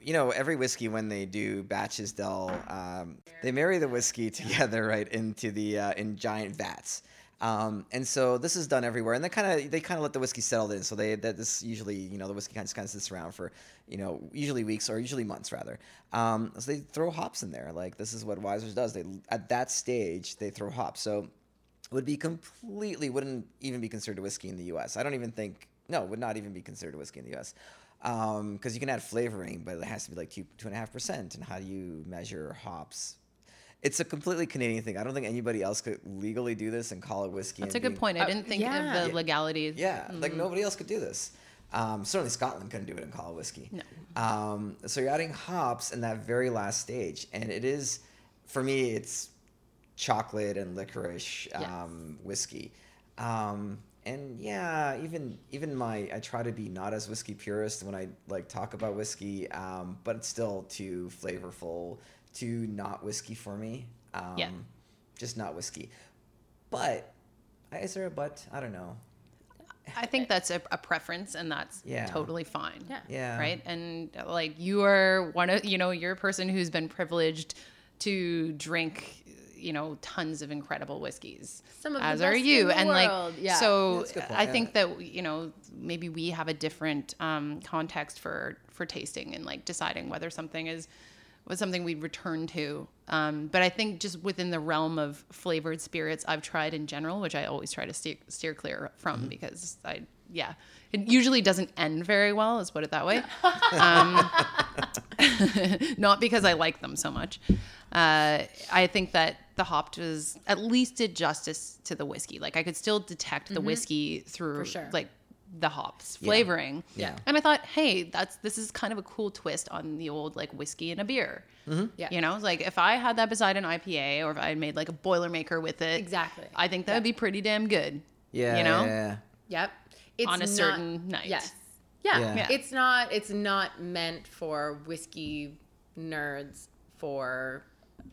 you know, every whiskey when they do batches, they'll um, they marry the whiskey together, right, into the uh, in giant vats. Um, and so this is done everywhere, and they kind of they kind of let the whiskey settle in. So they that this usually you know the whiskey kind of kind of sits around for you know usually weeks or usually months rather. Um, so they throw hops in there. Like this is what Wiser's does. They at that stage they throw hops. So it would be completely wouldn't even be considered a whiskey in the U S. I don't even think no would not even be considered a whiskey in the U S. Because um, you can add flavoring, but it has to be like two two and a half percent. And how do you measure hops? It's a completely Canadian thing. I don't think anybody else could legally do this and call it whiskey. That's a good point. I didn't think of the legalities. Yeah, mm. like nobody else could do this. Um, certainly Scotland couldn't do it and call it whiskey. No. Um, so you're adding hops in that very last stage. And it is, for me, it's chocolate and licorice um, yes. whiskey. Um, and yeah, even even my, I try to be not as whiskey purist when I like talk about whiskey, um, but it's still too flavorful to not whiskey for me. Um, yeah. Just not whiskey. But is there a but? I don't know. I think that's a, a preference, and that's yeah. totally fine. Yeah. yeah. Right? And like you are one of, you know, you're a person who's been privileged to drink, you know, tons of incredible whiskeys. Some of as are you. And world. like, yeah. so yeah, I yeah. think that, you know, maybe we have a different um, context for, for tasting and like deciding whether something is, was something we'd return to. Um, but I think just within the realm of flavored spirits I've tried in general, which I always try to steer, steer clear from mm-hmm. because I, yeah, it usually doesn't end very well, let's put it that way. Um, not because I like them so much. Uh, I think that the hopped was at least did justice to the whiskey. Like I could still detect mm-hmm. the whiskey through sure. like the hops flavoring. Yeah. yeah. And I thought, hey, that's, this is kind of a cool twist on the old like whiskey and a beer. Mm-hmm. Yeah. You know, like if I had that beside an I P A or if I had made like a Boilermaker with it, exactly. I think that yeah. would be pretty damn good. Yeah. You know? Yeah. Yep. It's on a not, certain night. Yes. Yeah. Yeah. yeah. It's not, it's not meant for whiskey nerds for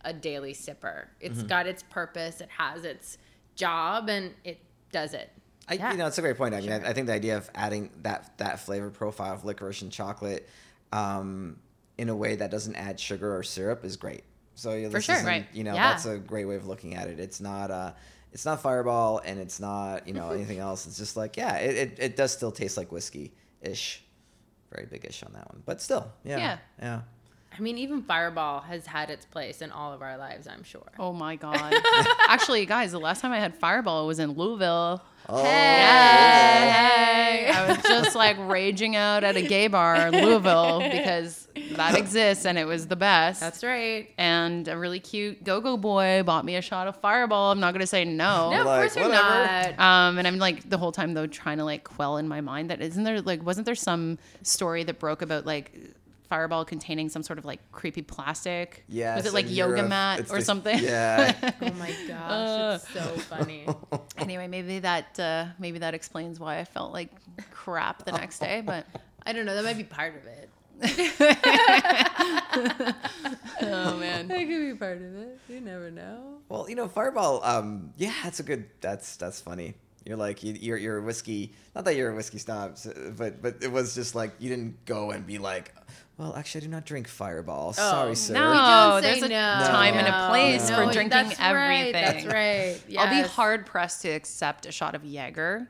a daily sipper. It's mm-hmm. got its purpose. It has its job and it does it. I, yeah. You know, it's a great point. I mean, sure. I, I think the idea of adding that that flavor profile of licorice and chocolate um, in a way that doesn't add sugar or syrup is great. So yeah, for sure, right? You know, yeah. that's a great way of looking at it. It's not uh, it's not Fireball, and it's not you know anything else. It's just like yeah, it, it, it does still taste like whiskey ish, very big ish on that one, but still, yeah, yeah. yeah. I mean, even Fireball has had its place in all of our lives, I'm sure. Oh, my God. Actually, guys, the last time I had Fireball was in Louisville. Oh, hey. hey. I was just, like, raging out at a gay bar in Louisville because that exists, and it was the best. That's right. And a really cute go-go boy bought me a shot of Fireball. I'm not going to say no. No, of like, course you're whatever. not. Um, and I'm, like, the whole time, though, trying to, like, quell in my mind that isn't there, like, wasn't there some story that broke about, like, Fireball containing some sort of like creepy plastic. Yeah. Was it like yoga Europe, mat or the, something? Yeah. Oh my gosh, uh, it's so funny. Anyway, maybe that uh, maybe that explains why I felt like crap the next day, but I don't know. That might be part of it. Oh man, that could be part of it. You never know. Well, you know, Fireball. Um, yeah, that's a good. That's that's funny. You're like, you, you're you're a whiskey. Not that you're a whiskey snob, but but it was just like you didn't go and be like. Well, actually, I do not drink Fireball. Oh, sorry, sir. No, don't say there's a no. time no. and a place no. for drinking that's everything. Right, that's right. Yes. I'll be hard pressed to accept a shot of Jaeger,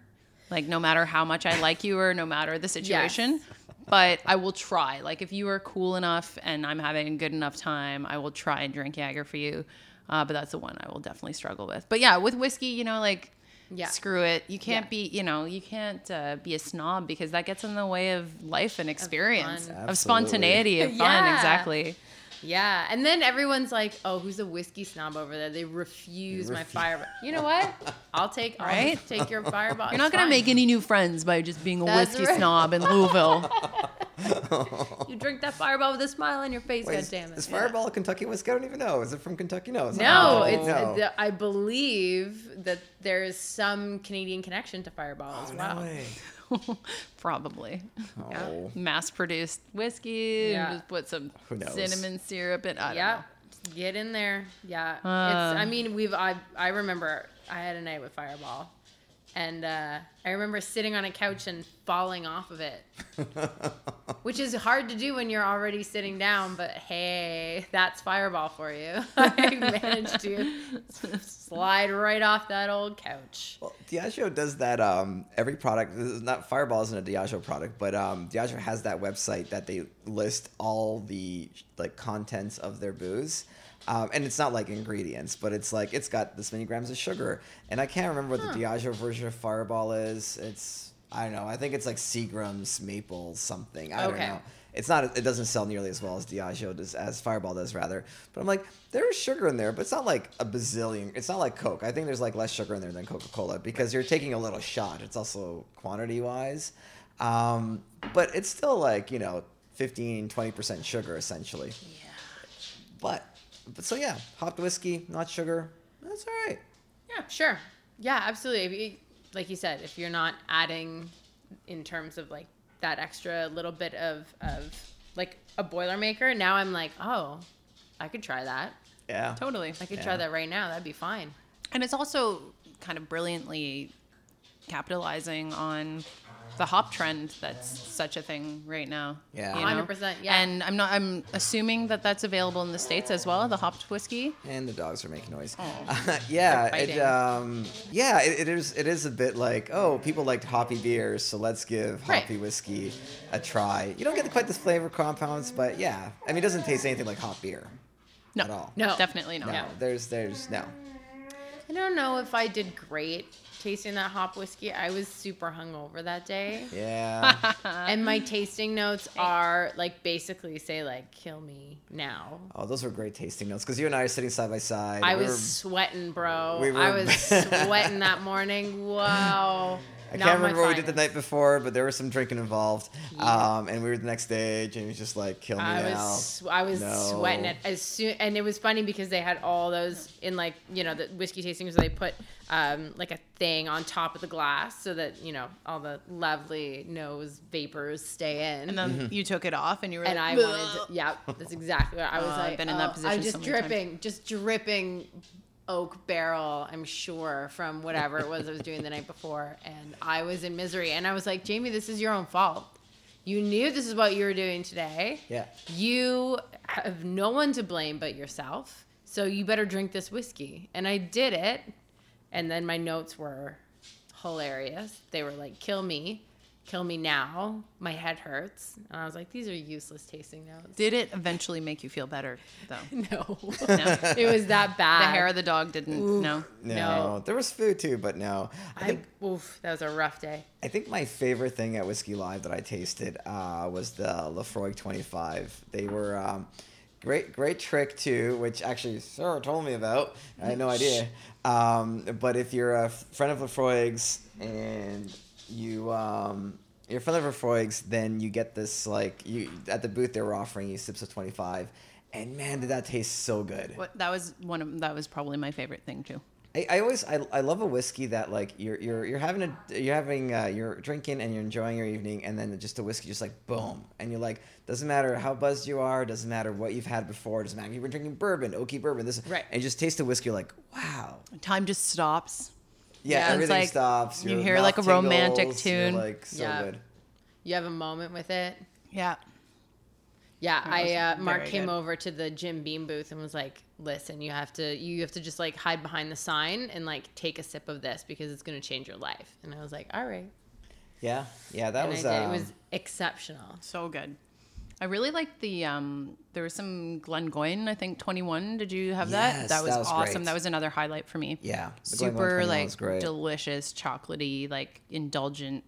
like no matter how much I like you or no matter the situation. Yes. But I will try. Like if you are cool enough and I'm having a good enough time, I will try and drink Jaeger for you. Uh, but that's the one I will definitely struggle with. But yeah, with whiskey, you know, like. Yeah. Screw it. You can't yeah. be, you know, you can't uh, be a snob because that gets in the way of life and experience, of, of spontaneity, of yeah. fun. Exactly. Yeah. And then everyone's like, oh, who's a whiskey snob over there? They refuse, refuse. my Fireball. You know what? I'll take, I'll right? take your Fireball. You're not going to make any new friends by just being a That's whiskey right. snob in Louisville. You drink that Fireball with a smile on your face, Wait, goddammit. Is, is Fireball yeah. a Kentucky whiskey? I don't even know. Is it from Kentucky? No. It's no. It's, no. Th- I believe that there is some Canadian connection to Fireball oh, as well. No way. Probably. Oh. Yeah. Mass-produced whiskey. Yeah. And just put some cinnamon syrup in. I don't yeah. know. Get in there. Yeah. Uh, it's, I mean, we've. I, I remember I had a night with Fireball. And uh, I remember sitting on a couch and falling off of it, which is hard to do when you're already sitting down. But hey, that's Fireball for you. I managed to slide right off that old couch. Well, Diageo does that. Um, every product, this is not Fireball isn't a Diageo product, but um, Diageo has that website that they list all the like contents of their booze. Um, and it's not like ingredients, but it's like it's got this many grams of sugar. And I can't remember huh. what the Diageo version of Fireball is. It's, I don't know. I think it's like Seagram's maple something. I okay. don't know. It's not. It doesn't sell nearly as well as Diageo does, as Fireball does rather. But I'm like, there is sugar in there, but it's not like a bazillion. It's not like Coke. I think there's like less sugar in there than Coca-Cola because you're taking a little shot. It's also quantity wise, um, but it's still like, you know, fifteen, twenty percent sugar essentially. Yeah. But. But so yeah, hopped whiskey, not sugar. That's all right. Yeah, sure. Yeah, absolutely. If you, like you said, if you're not adding in terms of like that extra little bit of, of like a Boilermaker, now I'm like, oh, I could try that. Yeah. Totally. I could yeah. try that right now. That'd be fine. And it's also kind of brilliantly capitalizing on the hop trend that's such a thing right now. Yeah, you know? one hundred percent. Yeah, and I'm not. I'm assuming that that's available in the States as well. The hopped whiskey. And the dogs are making noise. Oh. Uh, yeah, it, um, yeah. It, it is. It is a bit like, oh, people liked hoppy beers, so let's give hoppy right. whiskey a try. You don't get quite the flavor compounds, but yeah, I mean, it doesn't taste anything like hop beer. No, at all. No, definitely not. No, there's, there's no. I don't know if I did great tasting that hop whiskey. I was super hungover that day. Yeah. And my tasting notes are like basically say like, kill me now. Oh, those were great tasting notes because you and I are sitting side by side. I we was were, sweating, bro. We were... I was sweating that morning. Wow. I Not can't remember what we did the night before, but there was some drinking involved. Yeah. Um, and we were the next day. Jamie was just like, kill me I now. Was, I was no. sweating it. As soon, and it was funny because they had all those in like, you know, the whiskey tastings where they put um, like a thing on top of the glass so that, you know, all the lovely nose vapors stay in. And then mm-hmm. you took it off and you were and like, and I Bleh. wanted to, yeah, that's exactly what I was uh, like. I've been oh, in that position. I'm just so dripping, times. just dripping. oak barrel, I'm sure, from whatever it was I was doing the night before. And I was in misery. And I was like, Jamie, this is your own fault. You knew this is what you were doing today. Yeah. You have no one to blame but yourself. So you better drink this whiskey. And I did it. And then my notes were hilarious. They were like, kill me. Kill me now. My head hurts. And I was like, these are useless tasting notes. Did it eventually make you feel better, though? No. No. It was that bad. The hair of the dog didn't. Oof. No. No. No. There was food, too, but no. I, I think, oof, that was a rough day. I think my favorite thing at Whiskey Live that I tasted uh, was the Lefroy twenty-five. They were... Um, Great, great trick too, which actually Sarah told me about. I had no idea. Um, but if you're a friend of Lefroy's and you, um, you're a friend of Lefroy's, then you get this like you at the booth they were offering you sips of twenty-five, and man, did that taste so good. What, that was one of that was probably my favorite thing too. I, I always I, I love a whiskey that like you're you're you're having a you're having uh, you're drinking and you're enjoying your evening and then just a whiskey just like boom and you're like doesn't matter how buzzed you are, doesn't matter what you've had before, doesn't matter if you've been drinking bourbon, oaky bourbon, this right and you just taste the whiskey, you're like, wow, time just stops. Yeah, yeah, everything like, stops. Your you hear like a tingles, romantic tune. You're like so yeah. good. You have a moment with it. Yeah. Yeah, I uh, Mark came good. over to the Jim Beam booth and was like, "Listen, you have to, you have to just like hide behind the sign and like take a sip of this because it's going to change your life." And I was like, "All right." Yeah, yeah, that and was uh, it was exceptional, so good. I really liked the um, there was some Glengoyne, I think twenty-one. Did you have yes, that? That was, that was awesome. Great. That was another highlight for me. Yeah, super like delicious, chocolatey, like indulgent.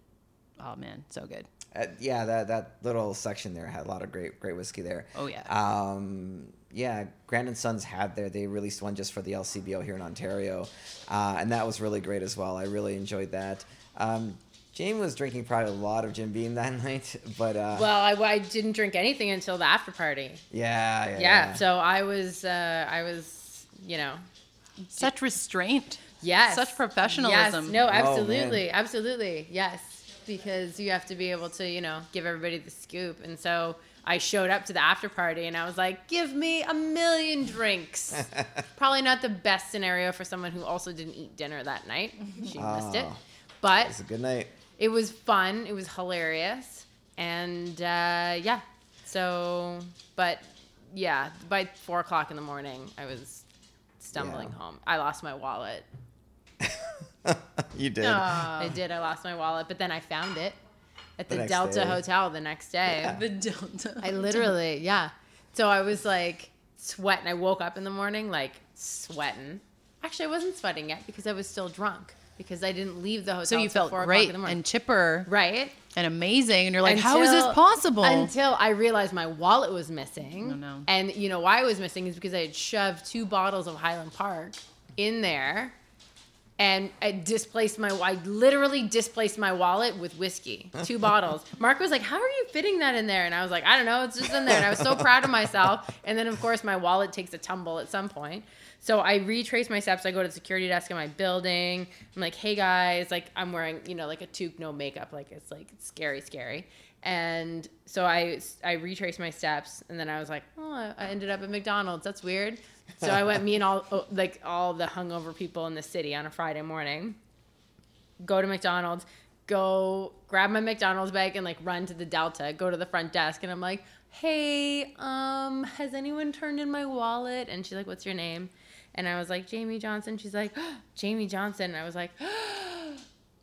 Oh man, so good. Uh, yeah, that, that little section there had a lot of great great whiskey there. Oh, yeah. Um, yeah, Grand and Sons had there. They released one just for the L C B O here in Ontario, uh, and that was really great as well. I really enjoyed that. Um, Jamie was drinking probably a lot of Jim Beam that night, but... Uh, well, I, I didn't drink anything until the after party. Yeah, yeah, yeah. yeah. So I was, uh, I was, you know... Such restraint. Yes. Such professionalism. Yes. No, absolutely, oh, absolutely, yes. Because you have to be able to, you know, give everybody the scoop. And so I showed up to the after party and I was like, give me a million drinks. Probably not the best scenario for someone who also didn't eat dinner that night. She oh. missed it. But it was a good night. It was fun. It was hilarious. And uh, yeah, so, but yeah, by four o'clock in the morning, I was stumbling yeah. home. I lost my wallet. You did. Oh. I did. I lost my wallet, but then I found it at the, the Delta day. Hotel the next day. Yeah. The Delta. I literally, yeah. So I was like sweating. I woke up in the morning like sweating. Actually, I wasn't sweating yet because I was still drunk because I didn't leave the hotel. So you felt great and chipper, right? And amazing. And you're like, until, how is this possible? Until I realized my wallet was missing. Oh, no. And you know why it was missing is because I had shoved two bottles of Highland Park in there. And I displaced my, I literally displaced my wallet with whiskey, two bottles. Mark was like, how are you fitting that in there? And I was like, I don't know, it's just in there. And I was so proud of myself. And then, of course, my wallet takes a tumble at some point. So I retrace my steps. I go to the security desk in my building. I'm like, hey, guys, like I'm wearing, you know, like a toque, no makeup. Like it's like it's scary, scary. And so I, I retraced my steps. And then I was like, oh, I ended up at McDonald's. That's weird. So I went, me and all like all the hungover people in the city on a Friday morning, go to McDonald's, go grab my McDonald's bag and like run to the Delta, go to the front desk. And I'm like, hey, um, has anyone turned in my wallet? And she's like, what's your name? And I was like, Jamie Johnson. She's like, oh, Jamie Johnson. And I was like, oh.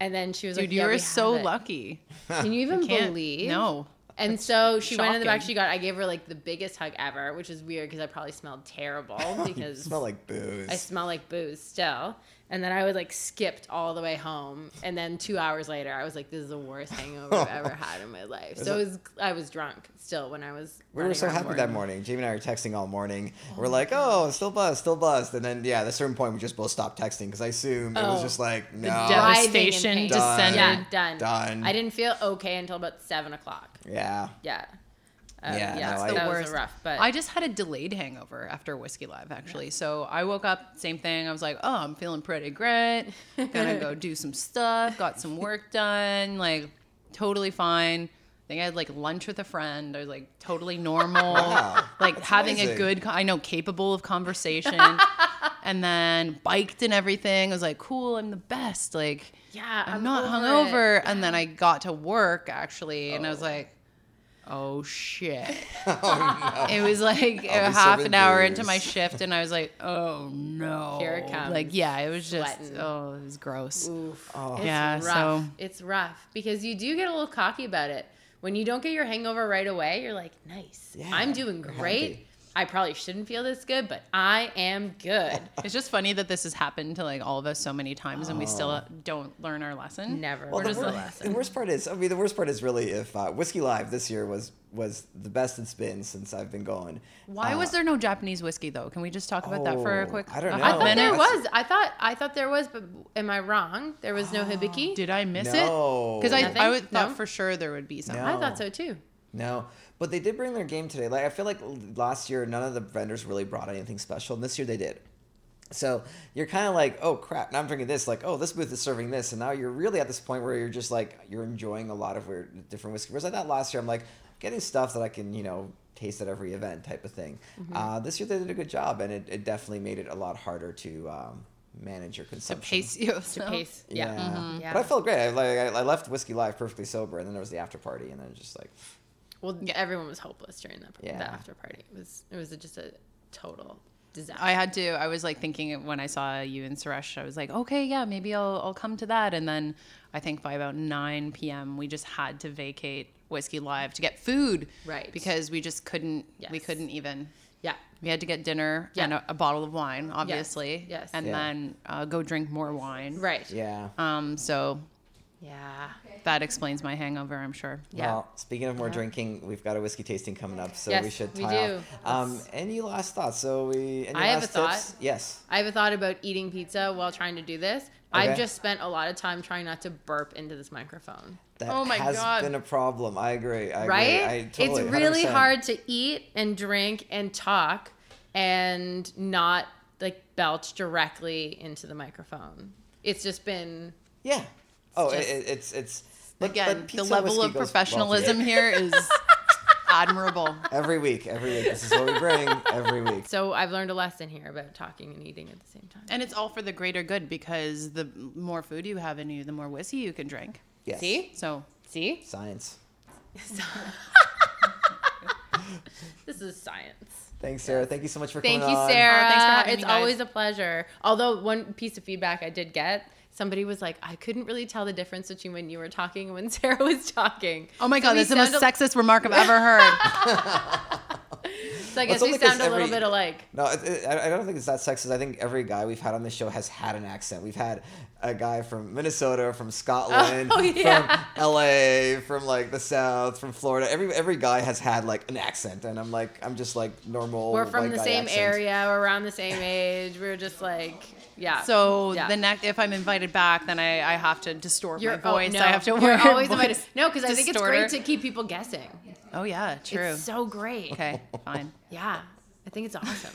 And then she was Dude, like, dude, you yeah, are so it. lucky. Can you even believe? No. And That's so she shocking. went in the back. She got, I gave her like the biggest hug ever, which is weird because I probably smelled terrible because smell like booze. I smell like booze still. And then I was like skipped all the way home. And then two hours later, I was like, this is the worst hangover I've ever had in my life. So it was, I was drunk still when I was. We were so happy board. that morning. Jamie and I were texting all morning. Oh we're like, God. oh, still buzzed, still buzzed. And then, yeah, at a certain point, we just both stopped texting because I assumed oh, it was just like, no. Devastation, descent. Yeah, done. Done. I didn't feel okay until about seven o'clock. Yeah. Yeah. Um, yeah, yeah, no, it's the I, worst. Was rough, but. I just had a delayed hangover after Whiskey Live, actually. Yeah. So I woke up, same thing. I was like, oh, I'm feeling pretty great. Gonna go do some stuff. Got some work done. Like, totally fine. I think I had, like, lunch with a friend. I was, like, totally normal. Wow. Like, That's having amazing. a good, I know, capable of conversation. And then biked and everything. I was like, cool, I'm the best. Like, yeah, I'm, I'm not hungover. It. And then I got to work, actually. Oh. And I was like, oh shit. Oh, no. It was like a half an hour years. into my shift and I was like, oh no. Here it comes. Like, yeah, it was just, Sweating. oh, it was gross. Oof. Oh. Yeah, it's rough. So. It's rough because you do get a little cocky about it. When you don't get your hangover right away, you're like, nice. Yeah, I'm doing great. Happy. I probably shouldn't feel this good, but I am good. It's just funny that this has happened to like all of us so many times, oh. and we still don't learn our lesson. Never. Well, the, just worst, the, lesson. the worst part is, I mean, the worst part is really if uh, Whiskey Live this year was was the best it's been since I've been going. Why uh, was there no Japanese whiskey though? Can we just talk about oh, that for a quick? I don't know. I thought there was. I thought I thought there was, but am I wrong? There was no oh, hibiki. Did I miss no. it? Because I I would, no? thought for sure there would be some. No. I thought so too. No. But they did bring their game today. Like I feel like last year, none of the vendors really brought anything special, and this year they did. So you're kind of like, oh, crap, now I'm drinking this. Like, oh, this booth is serving this. And now you're really at this point where you're just like, you're enjoying a lot of weird, different whiskey. Whereas I thought last year, I'm like, getting stuff that I can, you know, taste at every event type of thing. Mm-hmm. Uh, this year they did a good job, and it, it definitely made it a lot harder to um, manage your consumption. To pace you. To pace, yeah. Yeah. Mm-hmm. yeah. But I felt great. I, like, I left Whiskey Live perfectly sober, and then there was the after party, and then just like... Well, yeah. everyone was hopeless during that, yeah. that after party. It was it was just a total disaster. I had to. I was like thinking when I saw you and Suresh, I was like, okay, yeah, maybe I'll I'll come to that. And then I think by about nine p.m. we just had to vacate Whiskey Live to get food, right? Because we just couldn't. Yes. We couldn't even. Yeah. We had to get dinner yeah. and a, a bottle of wine, obviously. Yes. yes. And yeah. then uh, go drink more wine. Right. Yeah. Um. So. Yeah. That explains my hangover, I'm sure. Yeah. Well, speaking of more yeah. drinking, we've got a whiskey tasting coming up, so yes, we should tie we do. off. Um, any last thoughts? So we. Any I last have a tips? thought. Yes. I have a thought about eating pizza while trying to do this. Okay. I've just spent a lot of time trying not to burp into this microphone. That oh my has God. been a problem. I agree. I right? Agree. I totally, it's really one hundred percent hard to eat and drink and talk and not like belch directly into the microphone. It's just been. Yeah. Oh, just, it, it's it's but, again but the level of professionalism well here is Admirable. Every week, every week. This is what we bring every week. So I've learned a lesson here about talking and eating at the same time. And it's all for the greater good, because the more food you have in you, the more whiskey you can drink. Yes. See? So, see? Science. This is science. Thanks, Sarah. Thank you so much for Thank coming you, on. Sarah. Oh, thanks for having it's me, guys. Always a pleasure. Although one piece of feedback I did get, somebody was like, I couldn't really tell the difference between when you were talking and when Sarah was talking. Oh my so God, that's sounded... the most sexist remark I've ever heard. So I guess well, we sound a every, little bit alike. No, it, it, I don't think it's that sexist. I think every guy we've had on this show has had an accent. We've had a guy from Minnesota, from Scotland, oh, yeah. from L A, from like the South, from Florida. Every every guy has had like an accent, and I'm like, I'm just like normal. We're from the same accent. area. We're around the same age. We're just like, yeah. So yeah. the next, if I'm invited back, then I, I have to distort You're, my voice. Oh, no. I have to You're wear always voice. No, because I think it's great to keep people guessing. Oh yeah, true. It's so great. Okay, fine. Yeah, I think it's awesome.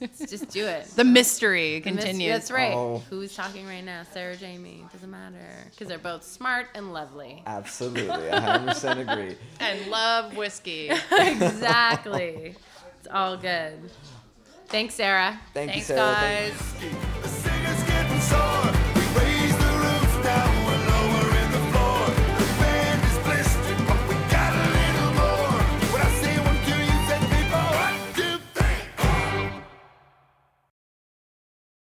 Let's just do it. The mystery continues. That's right. Oh. Who's talking right now? Sarah, Jamie? Doesn't matter, because they're both smart and lovely. Absolutely, one hundred percent agree. And love whiskey. Exactly. It's all good. Thanks, Sarah. Thank Thanks, you, Sarah. guys. Thank you.